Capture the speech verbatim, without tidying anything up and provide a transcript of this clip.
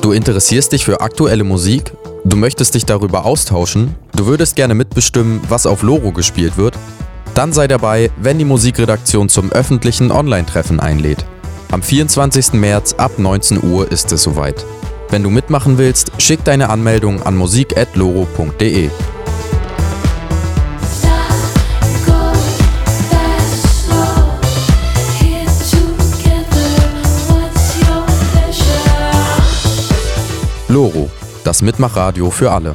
Du interessierst dich für aktuelle Musik? Du möchtest dich darüber austauschen? Du würdest gerne mitbestimmen, was auf LOHRO gespielt wird? Dann sei dabei, wenn die Musikredaktion zum öffentlichen Online-Treffen einlädt. Am vierundzwanzigsten März ab neunzehn Uhr ist es soweit. Wenn du mitmachen willst, schick deine Anmeldung an musik at lohro punkt de. LOHRO, das Mitmachradio für alle.